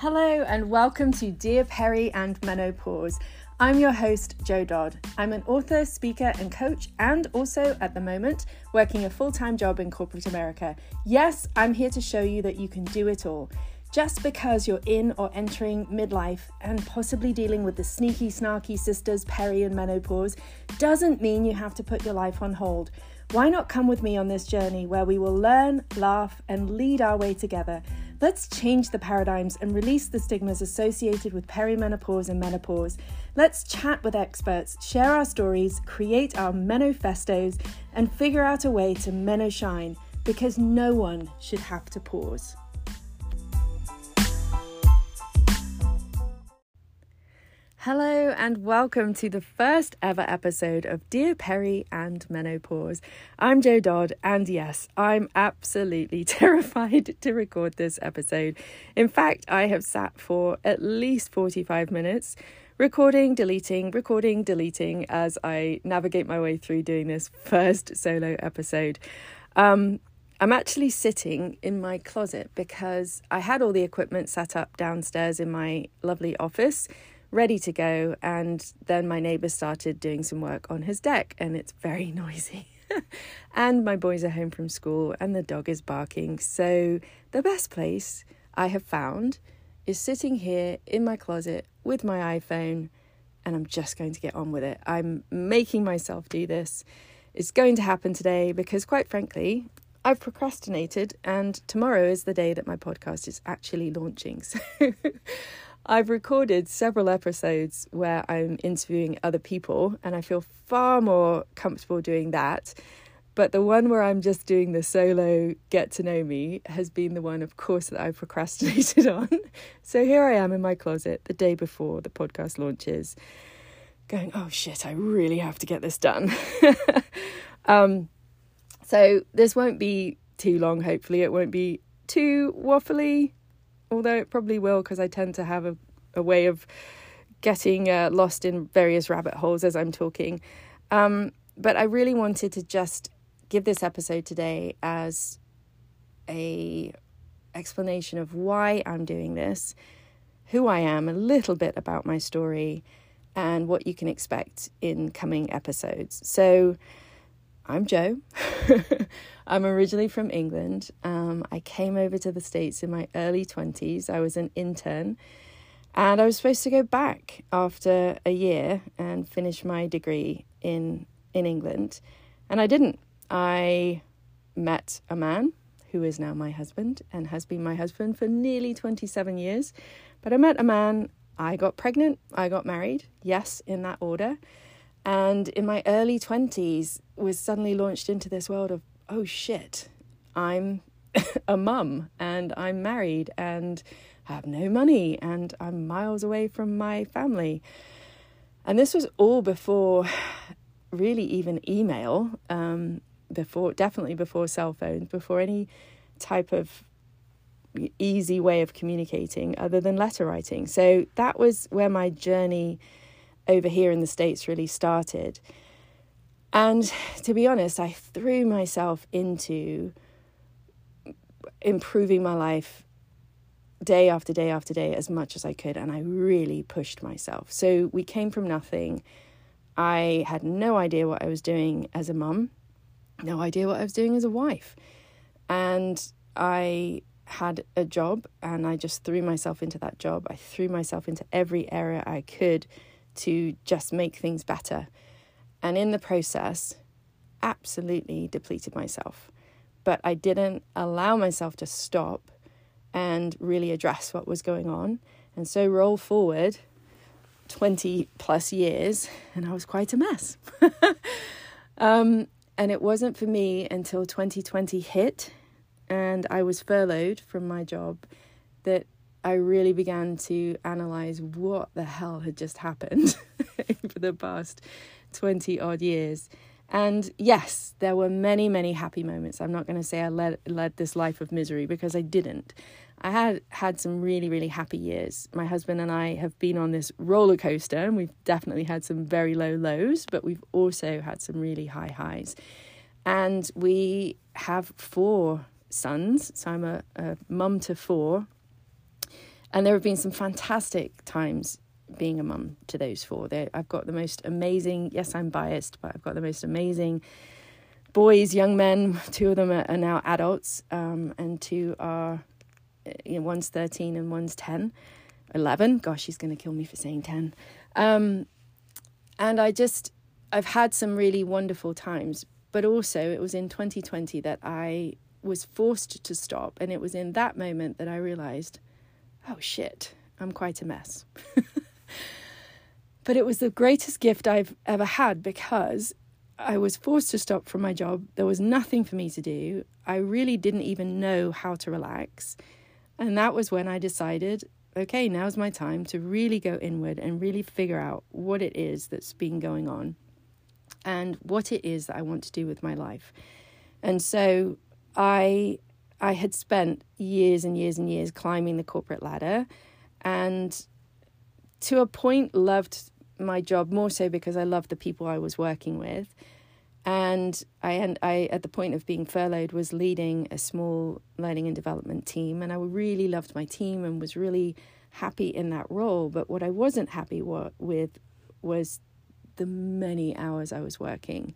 Hello and welcome to Dear Peri and Menopause. I'm your host, Jo Dodd. I'm an author, speaker and coach, and also, at the moment, working a full-time job in corporate America. Yes, I'm here to show you that you can do it all. Just because you're in or entering midlife and possibly dealing with the sneaky, snarky sisters Peri and Menopause doesn't mean you have to put your life on hold. Why not come with me on this journey where we will learn, laugh, and lead our way together? Let's change the paradigms and release the stigmas associated with perimenopause and menopause. Let's chat with experts, share our stories, create our menofestos, and figure out a way to MenoShine, because no one should have to pause. Hello and welcome to the first ever episode of Dear Peri and Menopause. I'm Jo Dodd, and yes, I'm absolutely terrified to record this episode. In fact, I have sat for at least 45 minutes recording, deleting as I navigate my way through doing this first solo episode. I'm actually sitting in my closet because I had all the equipment set up downstairs in my lovely office, ready to go, and then my neighbour started doing some work on his deck, and it's very noisy and my boys are home from school and the dog is barking, so the best place I have found is sitting here in my closet with my iPhone, and I'm just going to get on with it. I'm making myself do this. It's going to happen today because, quite frankly, I've procrastinated, and tomorrow is the day that my podcast is actually launching, so I've recorded several episodes where I'm interviewing other people, and I feel far more comfortable doing that. But the one where I'm just doing the solo get to know me has been the one, of course, that I've procrastinated on. So here I am in my closet the day before the podcast launches, going, oh shit, I really have to get this done. So this won't be too long, hopefully. It won't be too waffly, although it probably will, because I tend to have a way of getting lost in various rabbit holes as I'm talking. But I really wanted to just give this episode today as an explanation of why I'm doing this, who I am, a little bit about my story, and what you can expect in coming episodes. So I'm Jo. I'm originally from England. I came over to the States in my early 20s. I was an intern, and I was supposed to go back after a year and finish my degree in England, and I didn't. I met a man who is now my husband and has been my husband for nearly 27 years. But I met a man, I got pregnant, I got married, yes, in that order. And in my early 20s was suddenly launched into this world of, oh shit, I'm a mum and I'm married and I have no money and I'm miles away from my family. And this was all before really even email, definitely before cell phones, before any type of easy way of communicating other than letter writing. So that was where my journey over here in the States really started. And to be honest, I threw myself into improving my life day after day after day as much as I could, and I really pushed myself. So we came from nothing. I had no idea what I was doing as a mum, no idea what I was doing as a wife. And I had a job, and I just threw myself into that job. I threw myself into every area I could to just make things better, and in the process absolutely depleted myself. But I didn't allow myself to stop and really address what was going on, and so roll forward 20 plus years and I was quite a mess. And it wasn't for me until 2020 hit and I was furloughed from my job that I really began to analyse what the hell had just happened over the past 20 odd years. And yes, there were many, many happy moments. I'm not going to say I led this life of misery, because I didn't. I had some really, really happy years. My husband and I have been on this roller coaster, and we've definitely had some very low lows, but we've also had some really high highs. And we have 4 sons, so I'm a mum to 4. And there have been some fantastic times being a mum to those four. I've got the most amazing, yes, I'm biased, but I've got the most amazing boys, young men. Two of them are now adults, and two are, you know, one's 13 and one's 11. Gosh, she's going to kill me for saying 10. And I've had some really wonderful times. But also it was in 2020 that I was forced to stop. And it was in that moment that I realized, oh shit, I'm quite a mess. But it was the greatest gift I've ever had, because I was forced to stop from my job. There was nothing for me to do. I really didn't even know how to relax. And that was when I decided, okay, now's my time to really go inward and really figure out what it is that's been going on and what it is that I want to do with my life. And so I had spent years and years and years climbing the corporate ladder, and to a point loved my job more so because I loved the people I was working with. And I at the point of being furloughed, was leading a small learning and development team. And I really loved my team and was really happy in that role. But what I wasn't happy with was the many hours I was working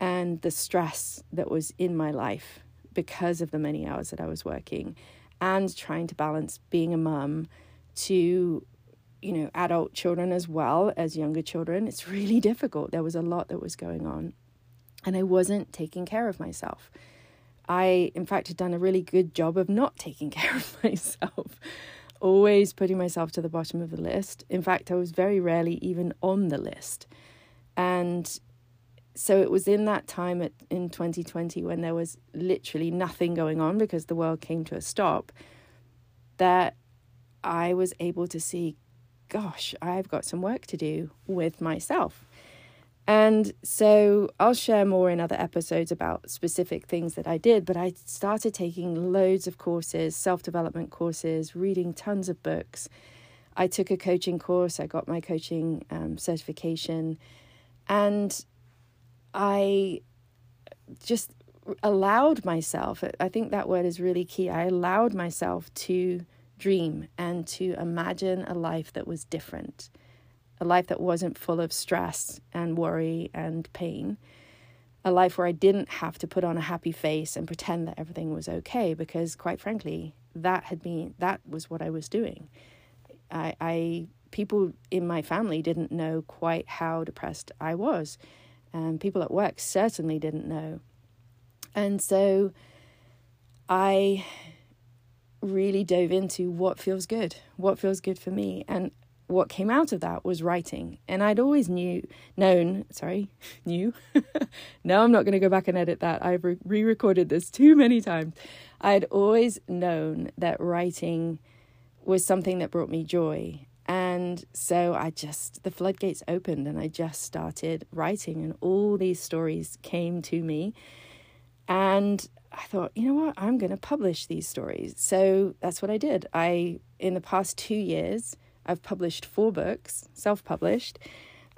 and the stress that was in my life because of the many hours that I was working, and trying to balance being a mum to, you know, adult children as well as younger children. It's really difficult. There was a lot that was going on, and I wasn't taking care of myself. I, in fact, had done a really good job of not taking care of myself, always putting myself to the bottom of the list. In fact, I was very rarely even on the list. And so it was in that time in 2020, when there was literally nothing going on because the world came to a stop, that I was able to see, gosh, I've got some work to do with myself. And so I'll share more in other episodes about specific things that I did, but I started taking loads of courses, self-development courses, reading tons of books. I took a coaching course. I got my coaching certification, and I just allowed myself, I think that word is really key, I allowed myself to dream and to imagine a life that was different, a life that wasn't full of stress and worry and pain, a life where I didn't have to put on a happy face and pretend that everything was okay, because quite frankly, that was what I was doing. I people in my family didn't know quite how depressed I was. And people at work certainly didn't know. And so I really dove into what feels good for me. And what came out of that was writing. And I'd always knew. Now I'm not going to go back and edit that. I've re-recorded this too many times. I'd always known that writing was something that brought me joy. And so the floodgates opened, and I just started writing, and all these stories came to me. And I thought, you know what, I'm going to publish these stories. So that's what I did. In the past 2 years, I've published 4 books, self-published.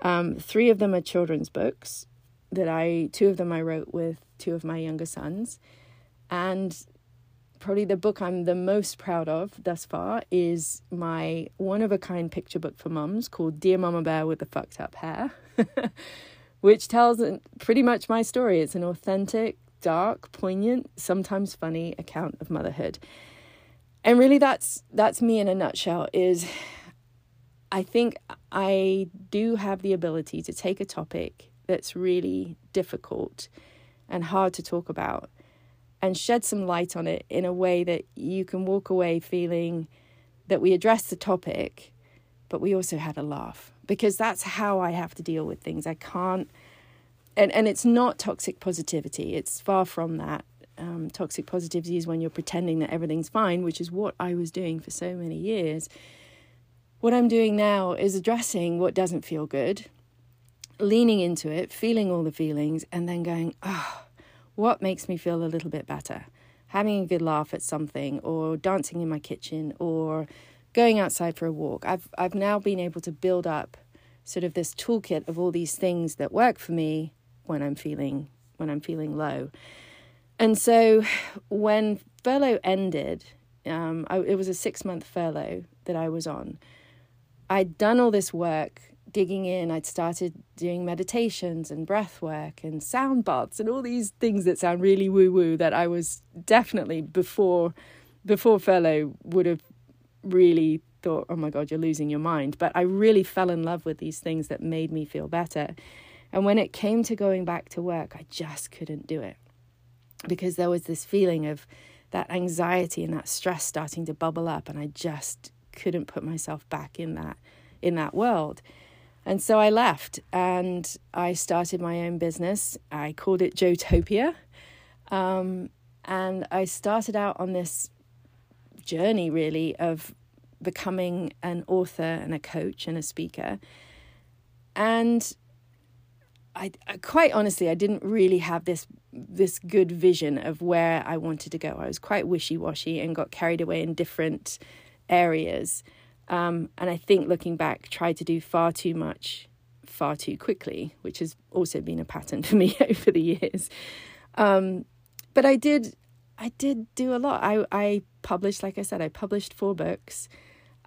3 of them are children's books that two of them I wrote with 2 of my younger sons. And probably the book I'm the most proud of thus far is my one-of-a-kind picture book for mums called Dear Mama Bear with the Fucked Up Hair, which tells pretty much my story. It's an authentic, dark, poignant, sometimes funny account of motherhood. And really that's me in a nutshell. Is I think I do have the ability to take a topic that's really difficult and hard to talk about and shed some light on it in a way that you can walk away feeling that we addressed the topic, but we also had a laugh, because that's how I have to deal with things. I can't, and it's not toxic positivity. It's far from that. Toxic positivity is when you're pretending that everything's fine, which is what I was doing for so many years. What I'm doing now is addressing what doesn't feel good, leaning into it, feeling all the feelings, and then going, oh, what makes me feel a little bit better? Having a good laugh at something, or dancing in my kitchen, or going outside for a walk. I've now been able to build up sort of this toolkit of all these things that work for me when I'm feeling low. And so when furlough ended It was a 6-month furlough that I was on. I'd done all this work, digging in. I'd started doing meditations and breath work and sound baths and all these things that sound really woo-woo that I was definitely, before furlough, would have really thought, oh my God, you're losing your mind. But I really fell in love with these things that made me feel better. And when it came to going back to work, I just couldn't do it, because there was this feeling of that anxiety and that stress starting to bubble up, and I just couldn't put myself back in that world. And so I left and I started my own business. I called it Jotopia. And I started out on this journey, really, of becoming an author and a coach and a speaker. And I quite honestly, I didn't really have this good vision of where I wanted to go. I was quite wishy-washy and got carried away in different areas. And I think, looking back, tried to do far too much, far too quickly, which has also been a pattern for me over the years. But I did do a lot. I published, like I said, I published 4 books.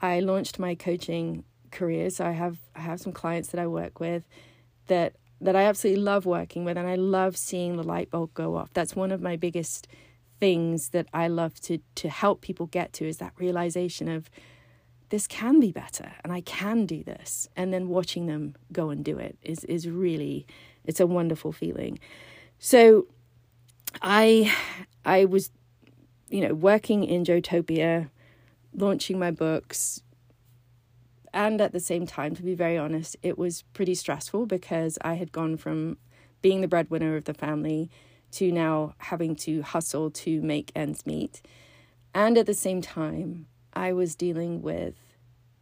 I launched my coaching career. So I have some clients that I work with that I absolutely love working with, and I love seeing the light bulb go off. That's one of my biggest things that I love to help people get to, is that realization of, this can be better and I can do this. And then watching them go and do it is really, it's a wonderful feeling. So I was, working in Jotopia, launching my books. And at the same time, to be very honest, it was pretty stressful, because I had gone from being the breadwinner of the family to now having to hustle to make ends meet. And at the same time, I was dealing with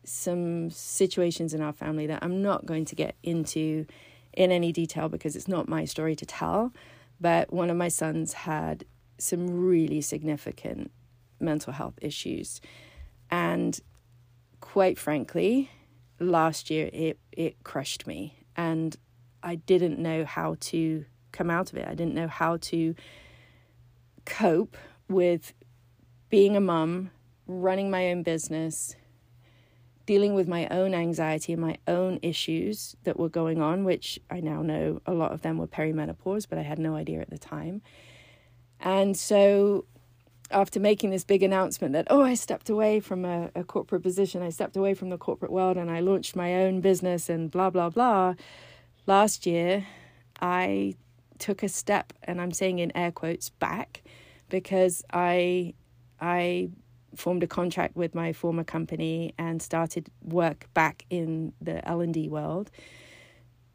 some situations in our family that I'm not going to get into in any detail, because it's not my story to tell. But one of my sons had some really significant mental health issues. And quite frankly, last year it crushed me, and I didn't know how to come out of it. I didn't know how to cope with being a mum, running my own business, dealing with my own anxiety and my own issues that were going on, which I now know a lot of them were perimenopause, but I had no idea at the time. And so after making this big announcement that, I stepped away from a corporate position, I stepped away from the corporate world and I launched my own business and blah, blah, blah, last year I took a step, and I'm saying in air quotes, back, because I formed a contract with my former company and started work back in the L&D world,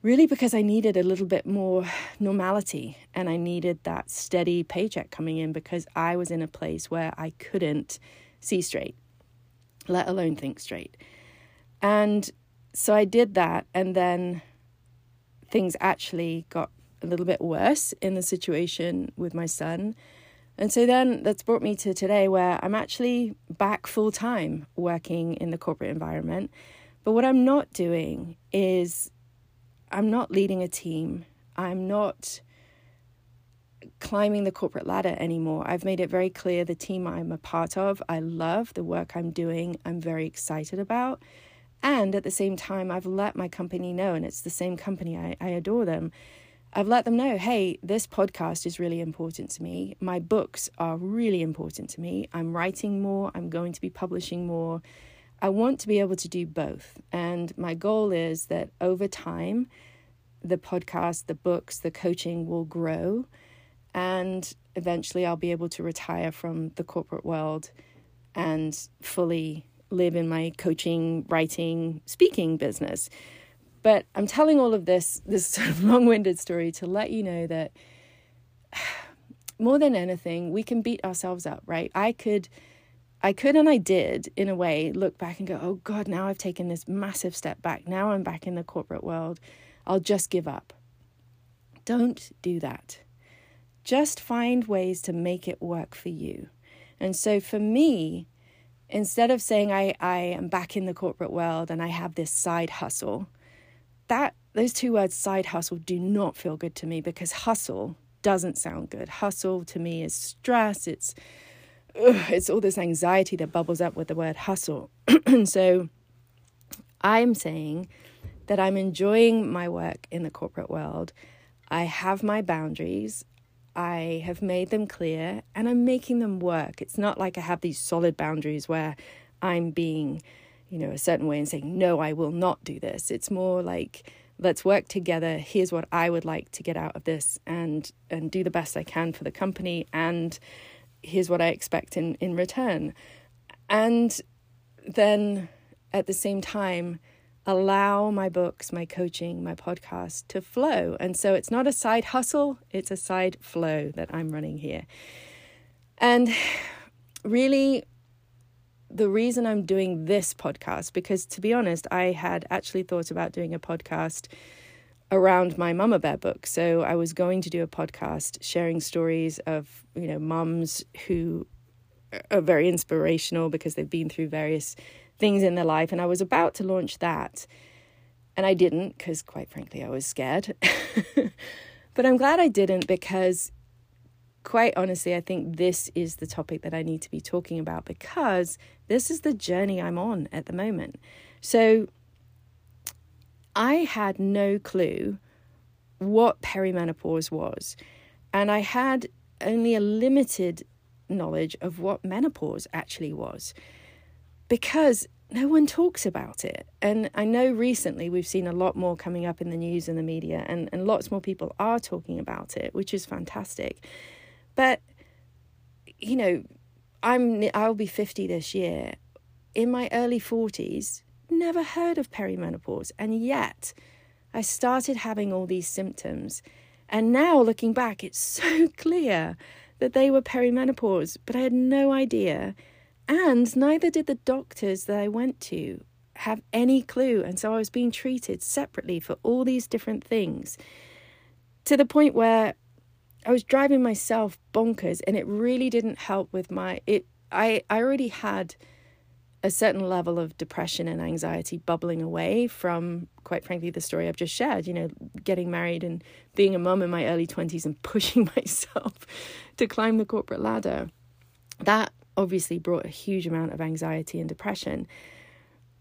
really because I needed a little bit more normality, and I needed that steady paycheck coming in, because I was in a place where I couldn't see straight, let alone think straight. And so I did that, and then things actually got a little bit worse in the situation with my son. And so then that's brought me to today, where I'm actually back full time working in the corporate environment. But what I'm not doing is, I'm not leading a team. I'm not climbing the corporate ladder anymore. I've made it very clear the team I'm a part of, I love the work I'm doing, I'm very excited about. And at the same time, I've let my company know, and it's the same company, I adore them. I've let them know, hey, this podcast is really important to me. My books are really important to me. I'm writing more. I'm going to be publishing more. I want to be able to do both. And my goal is that over time, the podcast, the books, the coaching will grow. And eventually I'll be able to retire from the corporate world and fully live in my coaching, writing, speaking business. But I'm telling all of this sort of long-winded story to let you know that, more than anything, we can beat ourselves up, right? I could, and I did, in a way, look back and go, oh God, now I've taken this massive step back. Now I'm back in the corporate world. I'll just give up. Don't do that. Just find ways to make it work for you. And so for me, instead of saying I am back in the corporate world and I have this side hustle, those two words, side hustle, do not feel good to me, because hustle doesn't sound good. Hustle to me is stress. It's it's all this anxiety that bubbles up with the word hustle. So I'm saying that I'm enjoying my work in the corporate world. I have my boundaries. I have made them clear and I'm making them work. It's not like I have these solid boundaries where I'm being, you know, a certain way and saying, no, I will not do this. It's more like, let's work together. Here's what I would like to get out of this and do the best I can for the company. And here's what I expect in return. And then at the same time, allow my books, my coaching, my podcast to flow. And so it's not a side hustle, it's a side flow that I'm running here. And really, the reason I'm doing this podcast, because to be honest, I had actually thought about doing a podcast around my Mama Bear book. So I was going to do a podcast sharing stories of, you know, mums who are very inspirational because they've been through various things in their life. And I was about to launch that. And I didn't because, quite frankly, I was scared. But I'm glad I didn't because, quite honestly, I think this is the topic that I need to be talking about because this is the journey I'm on at the moment. So I had no clue what perimenopause was. And I had only a limited knowledge of what menopause actually was, because no one talks about it. And I know recently we've seen a lot more coming up in the news and the media, and lots more people are talking about it, which is fantastic. But, you know, I'll be 50 this year. In my early 40s, never heard of perimenopause. And yet I started having all these symptoms. And now looking back, it's so clear that they were perimenopause, but I had no idea. And neither did the doctors that I went to have any clue. And so I was being treated separately for all these different things to the point where I was driving myself bonkers, and it really didn't help with I already had a certain level of depression and anxiety bubbling away from, quite frankly, the story I've just shared, you know, getting married and being a mum in my early 20s and pushing myself to climb the corporate ladder. That obviously brought a huge amount of anxiety and depression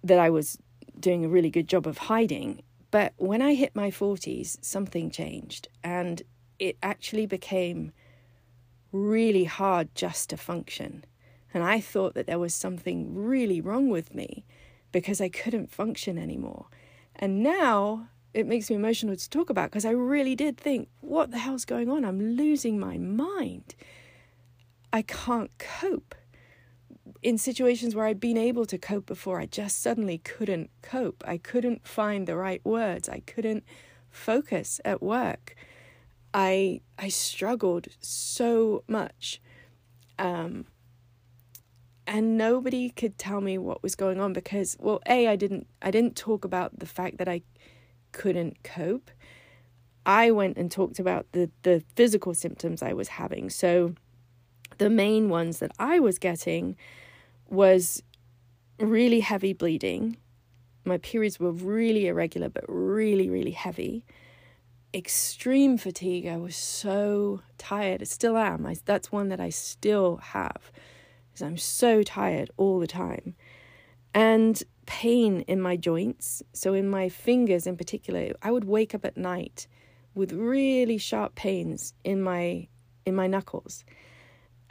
that I was doing a really good job of hiding. But when I hit my 40s, something changed, and it actually became really hard just to function. And I thought that there was something really wrong with me because I couldn't function anymore. And now it makes me emotional to talk about because I really did think, what the hell's going on? I'm losing my mind. I can't cope. In situations where I'd been able to cope before, I just suddenly couldn't cope. I couldn't find the right words. I couldn't focus at work. I struggled so much. And nobody could tell me what was going on because, well, I didn't talk about the fact that I couldn't cope. I went and talked about the physical symptoms I was having. So the main ones that I was getting was really heavy bleeding. My periods were really irregular, but really, really heavy. Extreme fatigue. I was so tired. I still am. That's one that I still have. I'm so tired all the time, and pain in my joints. So in my fingers in particular, I would wake up at night with really sharp pains in my knuckles.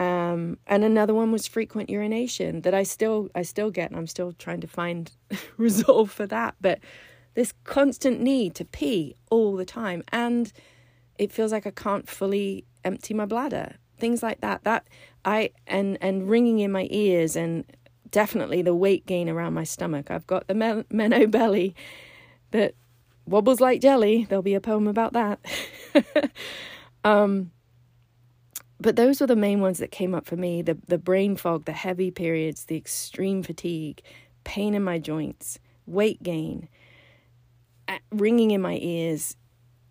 And another one was frequent urination that I still get, and I'm still trying to find resolve for that. But this constant need to pee all the time, and it feels like I can't fully empty my bladder. Things like that, and ringing in my ears, and definitely the weight gain around my stomach. I've got the Menno belly that wobbles like jelly. There'll be a poem about that. But those were the main ones that came up for me. The brain fog, the heavy periods, the extreme fatigue, pain in my joints, weight gain, ringing in my ears,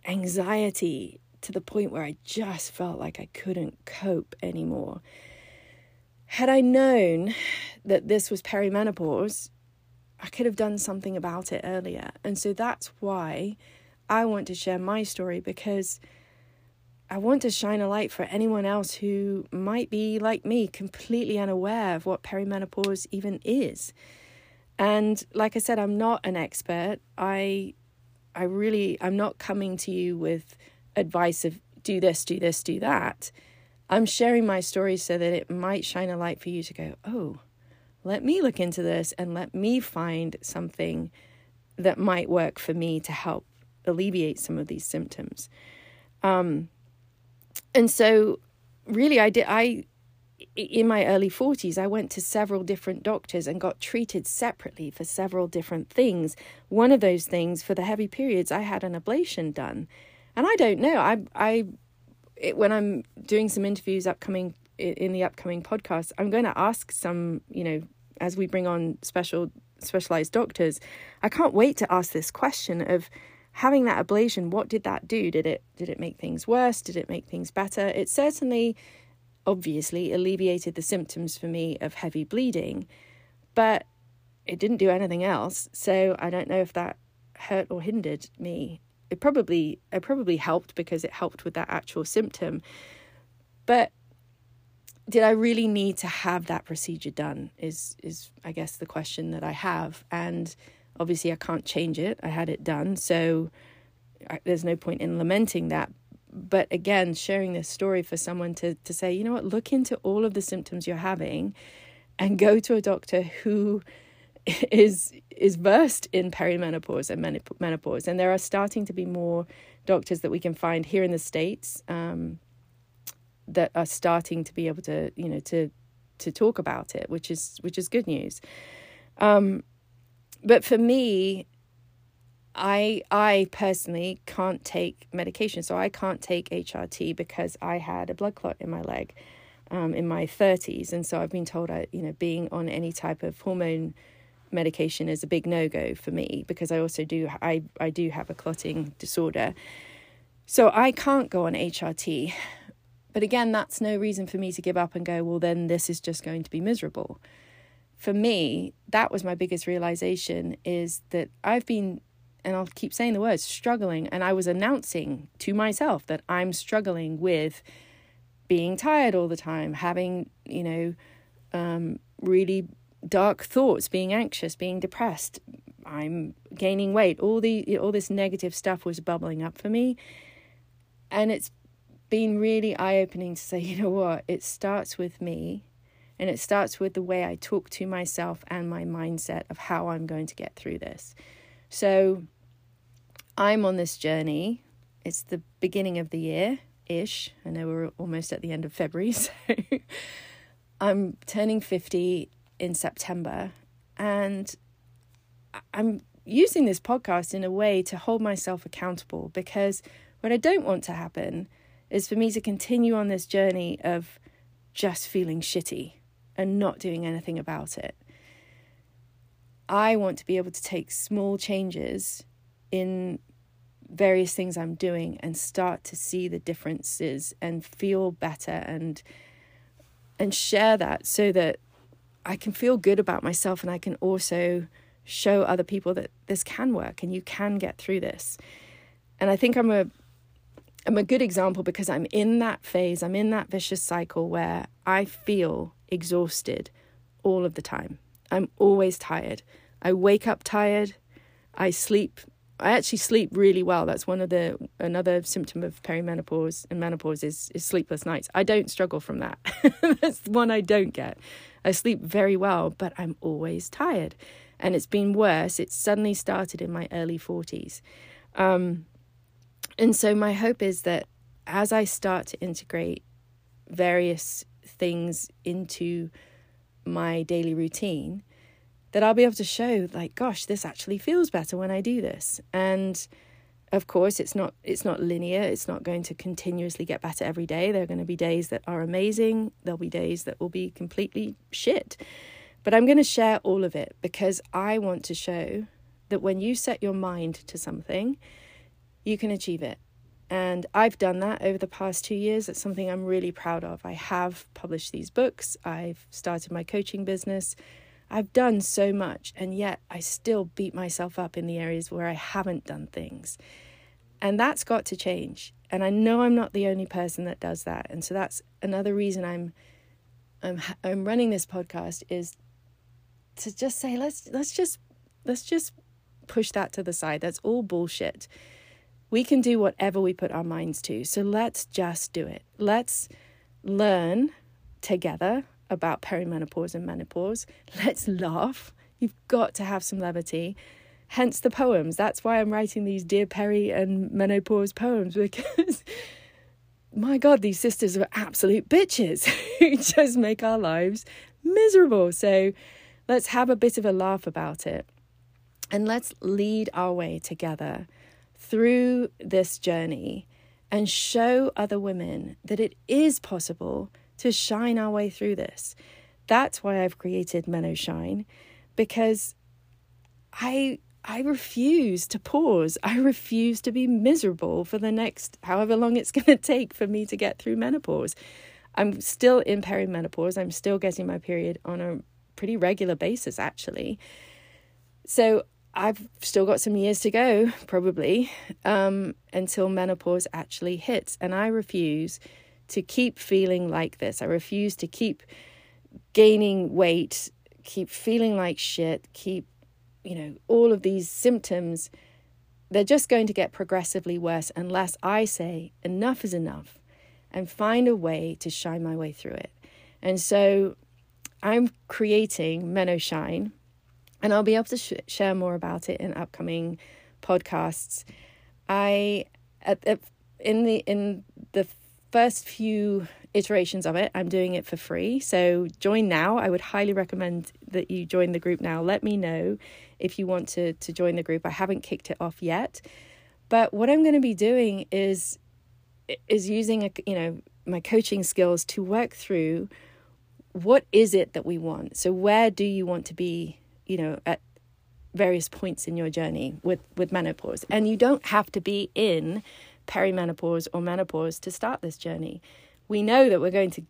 anxiety, to the point where I just felt like I couldn't cope anymore. Had I known that this was perimenopause, I could have done something about it earlier. And so that's why I want to share my story, because I want to shine a light for anyone else who might be, like me, completely unaware of what perimenopause even is. And like I said, I'm not an expert. I'm not coming to you with advice of do this, do this, do that. I'm sharing my story so that it might shine a light for you to go, oh, let me look into this and let me find something that might work for me to help alleviate some of these symptoms. And so really in my early 40s, I went to several different doctors and got treated separately for several different things. One of those things, for the heavy periods, I had an ablation done. And I don't know, when I'm doing some interviews in the upcoming podcast, I'm going to ask some, as we bring on specialized doctors, I can't wait to ask this question of having that ablation. What did that do? Did it make things worse? Did it make things better? It certainly, obviously, alleviated the symptoms for me of heavy bleeding, but it didn't do anything else. So I don't know if that hurt or hindered me. It probably helped because it helped with that actual symptom. But did I really need to have that procedure done is I guess the question that I have. And obviously I can't change it. I had it done. So there's no point in lamenting that. But again, sharing this story for someone to say, you know what, look into all of the symptoms you're having and go to a doctor who is versed in perimenopause and menopause. And there are starting to be more doctors that we can find here in the States that are starting to be able to, to talk about it, which is good news. But for me, I personally can't take medication. So I can't take HRT because I had a blood clot in my leg in my 30s. And so I've been told, being on any type of hormone medication is a big no-go for me because I do have a clotting disorder. So I can't go on HRT. But again, that's no reason for me to give up and go, well, then this is just going to be miserable. For me, that was my biggest realization, is that I've been, and I'll keep saying the words, struggling. And I was announcing to myself that I'm struggling with being tired all the time, having, really dark thoughts, being anxious, being depressed. I'm gaining weight. All this negative stuff was bubbling up for me. And it's been really eye-opening to say, you know what, it starts with me, and it starts with the way I talk to myself and my mindset of how I'm going to get through this. So I'm on this journey. It's the beginning of the year-ish. I know we're almost at the end of February, so I'm turning 50 in September, and I'm using this podcast in a way to hold myself accountable, because what I don't want to happen is for me to continue on this journey of just feeling shitty and not doing anything about it. I want to be able to take small changes in various things I'm doing and start to see the differences and feel better and share that so that I can feel good about myself, and I can also show other people that this can work and you can get through this. And I think I'm a good example because I'm in that phase, I'm in that vicious cycle where I feel exhausted all of the time. I'm always tired. I wake up tired. I sleep. I actually sleep really well. That's another symptom of perimenopause and menopause is sleepless nights. I don't struggle from that. That's the one I don't get. I sleep very well, but I'm always tired. And it's been worse. It suddenly started in my early 40s. And so my hope is that as I start to integrate various things into my daily routine, that I'll be able to show, like, gosh, this actually feels better when I do this. And of course, it's not linear. It's not going to continuously get better every day. There are going to be days that are amazing. There'll be days that will be completely shit. But I'm going to share all of it because I want to show that when you set your mind to something, you can achieve it. And I've done that over the past 2 years. It's something I'm really proud of. I have published these books. I've started my coaching business. I've done so much. And yet I still beat myself up in the areas where I haven't done things. And that's got to change. And I know I'm not the only person that does that. And so that's another reason I'm running this podcast, is to just say, let's just push that to the side. That's all bullshit. We can do whatever we put our minds to. So let's just do it. Let's learn together about perimenopause and menopause. Let's laugh. You've got to have some levity. Hence the poems. That's why I'm writing these Dear Peri and Menopause poems, because my God, these sisters are absolute bitches who just make our lives miserable. So let's have a bit of a laugh about it. And let's lead our way together through this journey and show other women that it is possible to shine our way through this. That's why I've created MenoShine, because I refuse to pause. I refuse to be miserable for the next however long it's going to take for me to get through menopause. I'm still in perimenopause. I'm still getting my period on a pretty regular basis, actually. So I've still got some years to go, probably, until menopause actually hits. And I refuse to keep feeling like this. I refuse to keep gaining weight, keep feeling like shit, keep, all of these symptoms. They're just going to get progressively worse unless I say enough is enough and find a way to shine my way through it. And so I'm creating MenoShine, and I'll be able to share more about it in upcoming podcasts. In the first few iterations of it, I'm doing it for free. So join now. I would highly recommend that you join the group now. Let me know if you want to join the group. I haven't kicked it off yet. But what I'm going to be doing is using my coaching skills to work through what is it that we want. So where do you want to be, at various points in your journey with menopause? And you don't have to be in perimenopause or menopause to start this journey. We know that we're going to,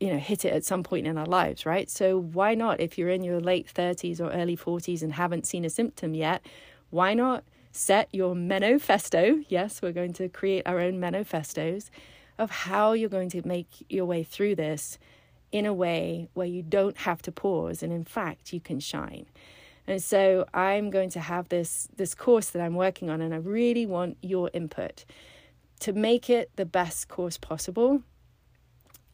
hit it at some point in our lives, right? So why not, if you're in your late 30s or early 40s and haven't seen a symptom yet, why not set your menofesto? Yes, we're going to create our own menofestos of how you're going to make your way through this in a way where you don't have to pause, and in fact, you can shine. And so I'm going to have this course that I'm working on, and I really want your input to make it the best course possible.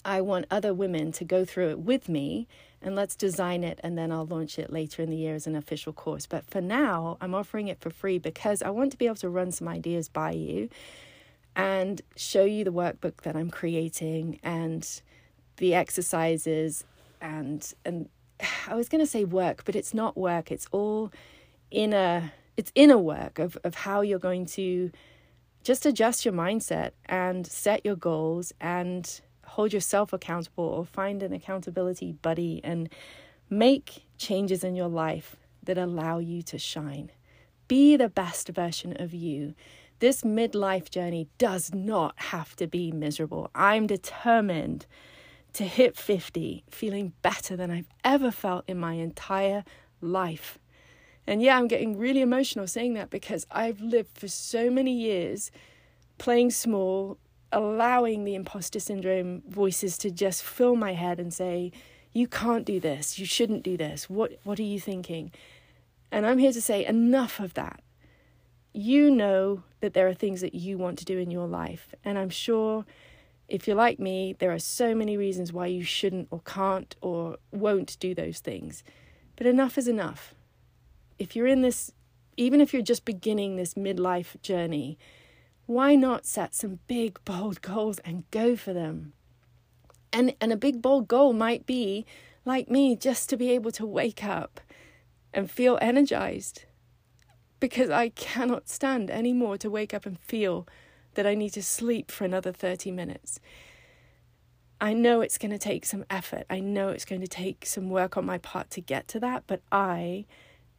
I want other women to go through it with me, and let's design it, and then I'll launch it later in the year as an official course. But for now, I'm offering it for free because I want to be able to run some ideas by you and show you the workbook that I'm creating and the exercises and I was going to say work, but it's not work. It's all inner work of how you're going to just adjust your mindset and set your goals and hold yourself accountable, or find an accountability buddy and make changes in your life that allow you to shine. Be the best version of you. This midlife journey does not have to be miserable. I'm determined to hit 50 feeling better than I've ever felt in my entire life. And yeah, I'm getting really emotional saying that, because I've lived for so many years playing small, allowing the imposter syndrome voices to just fill my head and say, you can't do this, you shouldn't do this, what are you thinking? And I'm here to say, enough of that. You know that there are things that you want to do in your life, and I'm sure, if you're like me, there are so many reasons why you shouldn't or can't or won't do those things. But enough is enough. If you're in this, even if you're just beginning this midlife journey, why not set some big, bold goals and go for them? And a big, bold goal might be, like me, just to be able to wake up and feel energized. Because I cannot stand anymore to wake up and feel that I need to sleep for another 30 minutes. I know it's going to take some effort. I know it's going to take some work on my part to get to that, but I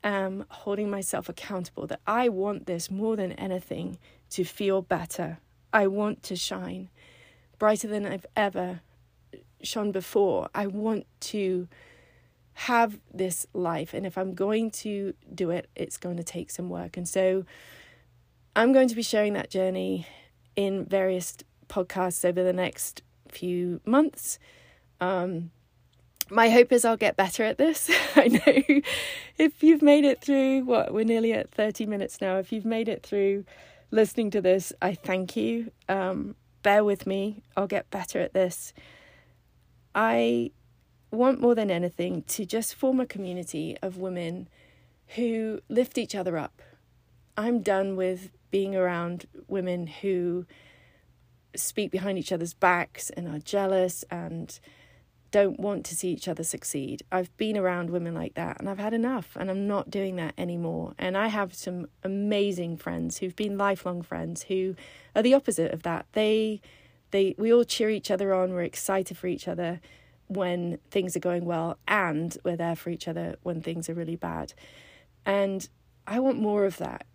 am holding myself accountable that I want this more than anything, to feel better. I want to shine brighter than I've ever shone before. I want to have this life, and if I'm going to do it, it's going to take some work. And so I'm going to be sharing that journey in various podcasts over the next few months. My hope is I'll get better at this. I know if you've made it through, we're nearly at 30 minutes now. If you've made it through listening to this, I thank you. Bear with me. I'll get better at this. I want more than anything to just form a community of women who lift each other up. I'm done with being around women who speak behind each other's backs and are jealous and don't want to see each other succeed. I've been around women like that and I've had enough, and I'm not doing that anymore. And I have some amazing friends who've been lifelong friends who are the opposite of that. We all cheer each other on. We're excited for each other when things are going well, and we're there for each other when things are really bad. And I want more of that.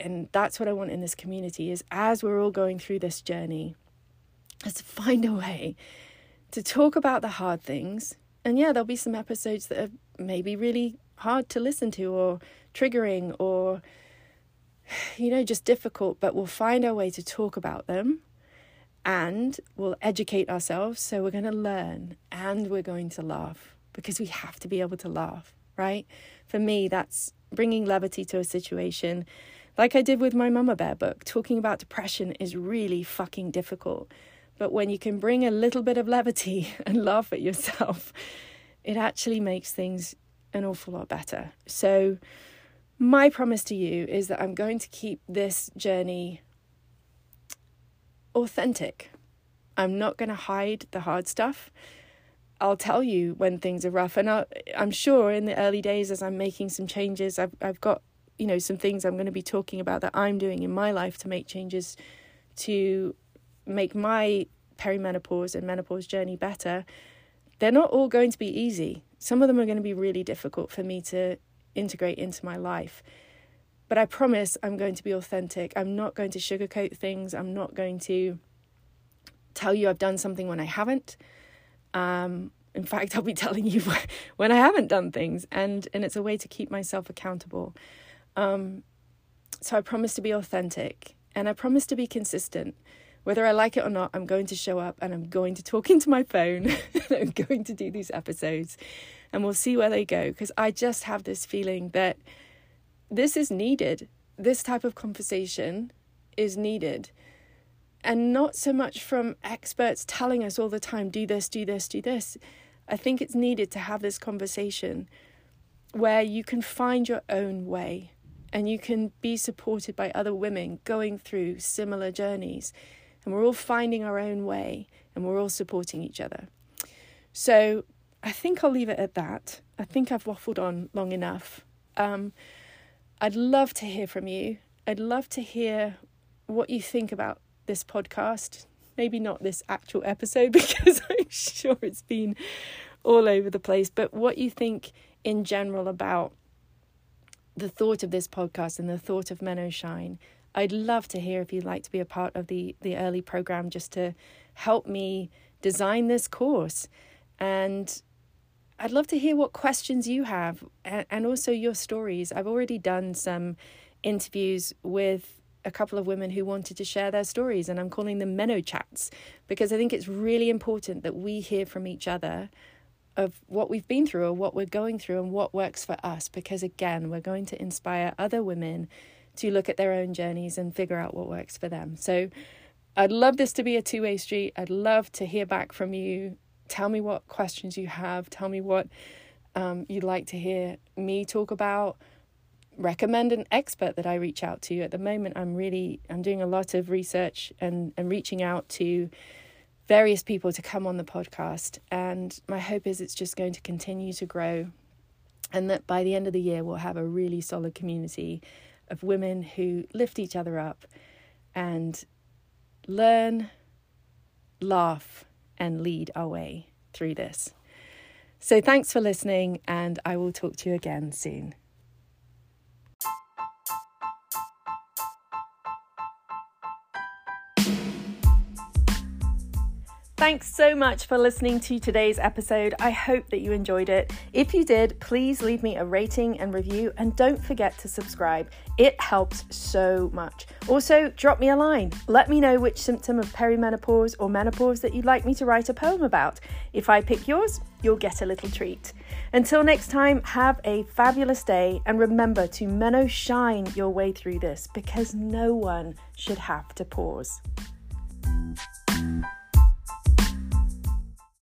And that's what I want in this community, is as we're all going through this journey, let's find a way to talk about the hard things. And yeah, there'll be some episodes that are maybe really hard to listen to, or triggering, or, you know, just difficult, but we'll find our way to talk about them, and we'll educate ourselves. So we're going to learn, and we're going to laugh, because we have to be able to laugh, right? For me, that's bringing levity to a situation. Like I did with my Mama Bear book, talking about depression is really fucking difficult. But when you can bring a little bit of levity and laugh at yourself, it actually makes things an awful lot better. So my promise to you is that I'm going to keep this journey authentic. I'm not going to hide the hard stuff. I'll tell you when things are rough. And I'm sure in the early days, as I'm making some changes, I've got, you know, some things I'm going to be talking about that I'm doing in my life to make changes to make my perimenopause and menopause journey better. They're not all going to be easy. Some of them are going to be really difficult for me to integrate into my life. But I promise I'm going to be authentic. I'm not going to sugarcoat things. I'm not going to tell you I've done something when I haven't. In fact, I'll be telling you when I haven't done things. And it's a way to keep myself accountable. So I promise to be authentic, and I promise to be consistent. Whether I like it or not, I'm going to show up, and I'm going to talk into my phone. I'm going to do these episodes, and we'll see where they go, because I just have this feeling that this is needed. This type of conversation is needed, and not so much from experts telling us all the time, do this, do this, do this. I think it's needed to have this conversation where you can find your own way, and you can be supported by other women going through similar journeys. And we're all finding our own way, and we're all supporting each other. So I think I'll leave it at that. I think I've waffled on long enough. I'd love to hear from you. I'd love to hear what you think about this podcast. Maybe not this actual episode, because I'm sure it's been all over the place. But what you think in general about the thought of this podcast and the thought of MenoShine. I'd love to hear if you'd like to be a part of the early program, just to help me design this course. And I'd love to hear what questions you have, and also your stories. I've already done some interviews with a couple of women who wanted to share their stories, and I'm calling them MenoChats, because I think it's really important that we hear from each other of what we've been through, or what we're going through, and what works for us, because again, we're going to inspire other women to look at their own journeys and figure out what works for them. So I'd love this to be a two-way street. I'd love to hear back from you. Tell me what questions you have. Tell me what you'd like to hear me talk about. Recommend an expert that I reach out to. At the moment, I'm doing a lot of research and reaching out to various people to come on the podcast, and my hope is it's just going to continue to grow, and that by the end of the year we'll have a really solid community of women who lift each other up and learn, laugh, and lead our way through this. So thanks for listening, and I will talk to you again soon. Thanks so much for listening to today's episode. I hope that you enjoyed it. If you did, please leave me a rating and review, and don't forget to subscribe. It helps so much. Also, drop me a line. Let me know which symptom of perimenopause or menopause that you'd like me to write a poem about. If I pick yours, you'll get a little treat. Until next time, have a fabulous day, and remember to MenoShine your way through this, because no one should have to pause.